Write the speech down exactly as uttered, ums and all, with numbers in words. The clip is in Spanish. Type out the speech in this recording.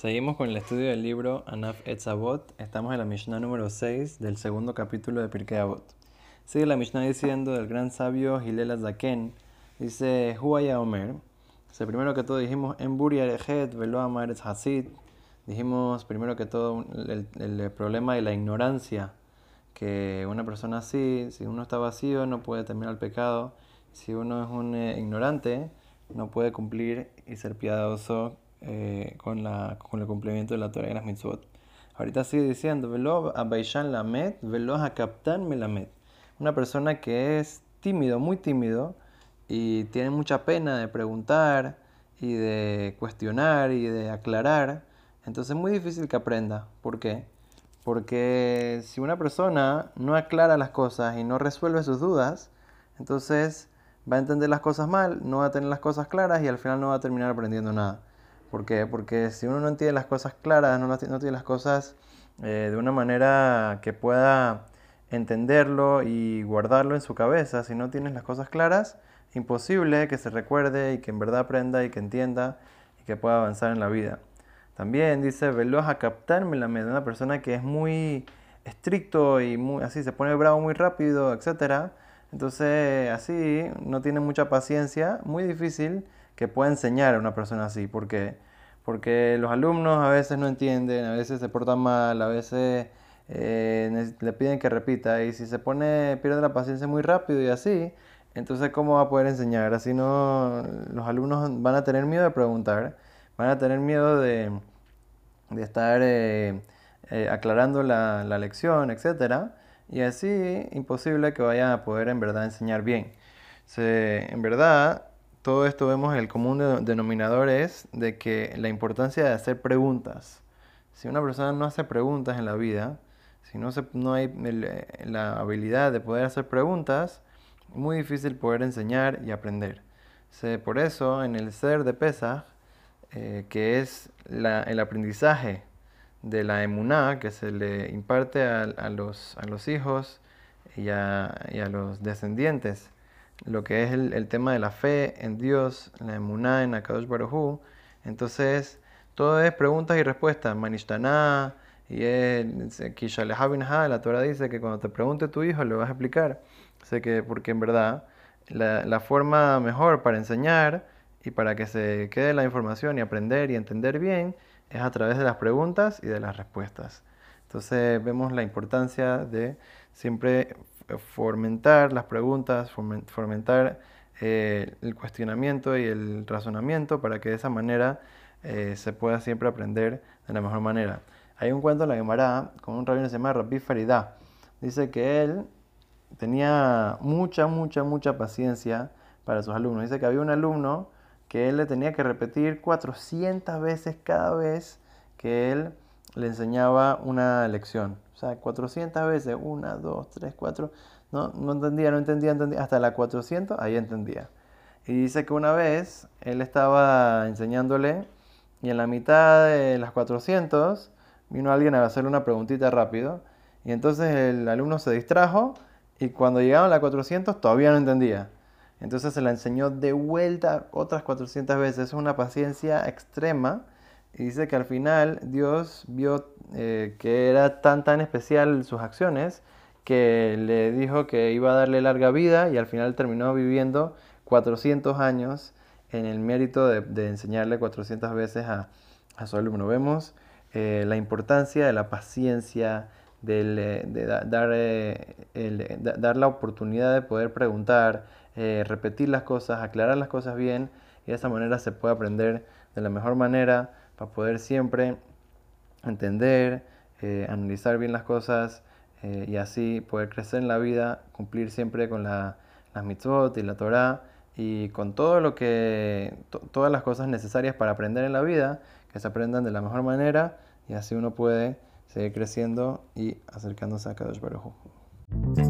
Seguimos con el estudio del libro Anaf Etzavot. Estamos en la Mishnah número seis del segundo capítulo de Pirkei Avot. Sigue la Mishnah diciendo del gran sabio Hilela Zaken. Dice, Huaya Omer. Dice, primero que todo dijimos, Emburi Arejet, Velo Amar Es Hasid. Dijimos, primero que todo, el, el problema de la ignorancia. Que una persona así, si uno está vacío, no puede terminar el pecado. Si uno es un eh, ignorante, no puede cumplir y ser piadoso Eh, con, la, con el cumplimiento de la Torah y las mitzvot. Ahorita sigue diciendo, velo a Baishan Lamet, velo a Captán Melamet. Una persona que es tímido, muy tímido, y tiene mucha pena de preguntar, y de cuestionar, y de aclarar. Entonces es muy difícil que aprenda. ¿Por qué? Porque si una persona no aclara las cosas y no resuelve sus dudas, entonces va a entender las cosas mal, no va a tener las cosas claras, y al final no va a terminar aprendiendo nada. ¿Por qué? Porque si uno no entiende las cosas claras, no, las, no tiene las cosas eh, de una manera que pueda entenderlo y guardarlo en su cabeza, si no tienes las cosas claras, imposible que se recuerde y que en verdad aprenda y que entienda y que pueda avanzar en la vida. También dice, veloz a captarme la mente, una persona que es muy estricto y muy, así se pone bravo muy rápido, etcétera. Entonces, así, no tiene mucha paciencia, muy difícil que pueda enseñar a una persona así. ¿Por qué? Porque los alumnos a veces no entienden, a veces se portan mal, a veces eh, le piden que repita, y si se pone, pierde la paciencia muy rápido y así, entonces ¿cómo va a poder enseñar? Así no, los alumnos van a tener miedo de preguntar, van a tener miedo de, de estar eh, eh, aclarando la, la lección, etcétera. Y así, imposible que vayan a poder en verdad enseñar bien. Se, en verdad, todo esto vemos, el común denominador es de que la importancia de hacer preguntas. Si una persona no hace preguntas en la vida, si no, se, no hay el, la habilidad de poder hacer preguntas, es muy difícil poder enseñar y aprender. Se, por eso, en el Seder de Pesaj, eh, que es la, el aprendizaje de la emuná que se le imparte a, a, los, a los hijos y a, y a los descendientes, lo que es el, el tema de la fe en Dios, la emuná en Akadosh Baruj Hu. Entonces todo es preguntas y respuestas, manishtaná, y kishalehabinha, la Torah dice que cuando te pregunte tu hijo le vas a explicar. Sé que, porque en verdad la, la forma mejor para enseñar y para que se quede la información y aprender y entender bien es a través de las preguntas y de las respuestas. Entonces vemos la importancia de siempre fomentar las preguntas, fomentar eh, el cuestionamiento y el razonamiento para que de esa manera eh, se pueda siempre aprender de la mejor manera. Hay un cuento en la Gemara con un rabino que se llama Rapi Farida. Dice que él tenía mucha, mucha, mucha paciencia para sus alumnos. Dice que había un alumno que él le tenía que repetir cuatrocientas veces cada vez que él le enseñaba una lección. O sea, cuatrocientas veces, una, dos, tres, cuatro, no, no entendía, no entendía, entendía, hasta la cuatrocientas, ahí entendía. Y dice que una vez él estaba enseñándole y en la mitad de las cuatrocientas vino alguien a hacerle una preguntita rápido y entonces el alumno se distrajo y cuando llegaron a las cuatrocientas todavía no entendía. Entonces se la enseñó de vuelta otras cuatrocientas veces. Es una paciencia extrema. Y dice que al final Dios vio eh, que era tan tan especial sus acciones que le dijo que iba a darle larga vida y al final terminó viviendo cuatrocientos años en el mérito de, de enseñarle cuatrocientas veces a, a su alumno. Vemos eh, la importancia de la paciencia, del, de da, dar, eh, el, da, dar la oportunidad de poder preguntar, Eh, repetir las cosas, aclarar las cosas bien, y de esa manera se puede aprender de la mejor manera para poder siempre entender, eh, analizar bien las cosas eh, y así poder crecer en la vida, cumplir siempre con la, las mitzvot y la Torah y con todo lo que, to, todas las cosas necesarias para aprender en la vida, que se aprendan de la mejor manera y así uno puede seguir creciendo y acercándose a Kadosh Baruj Hu.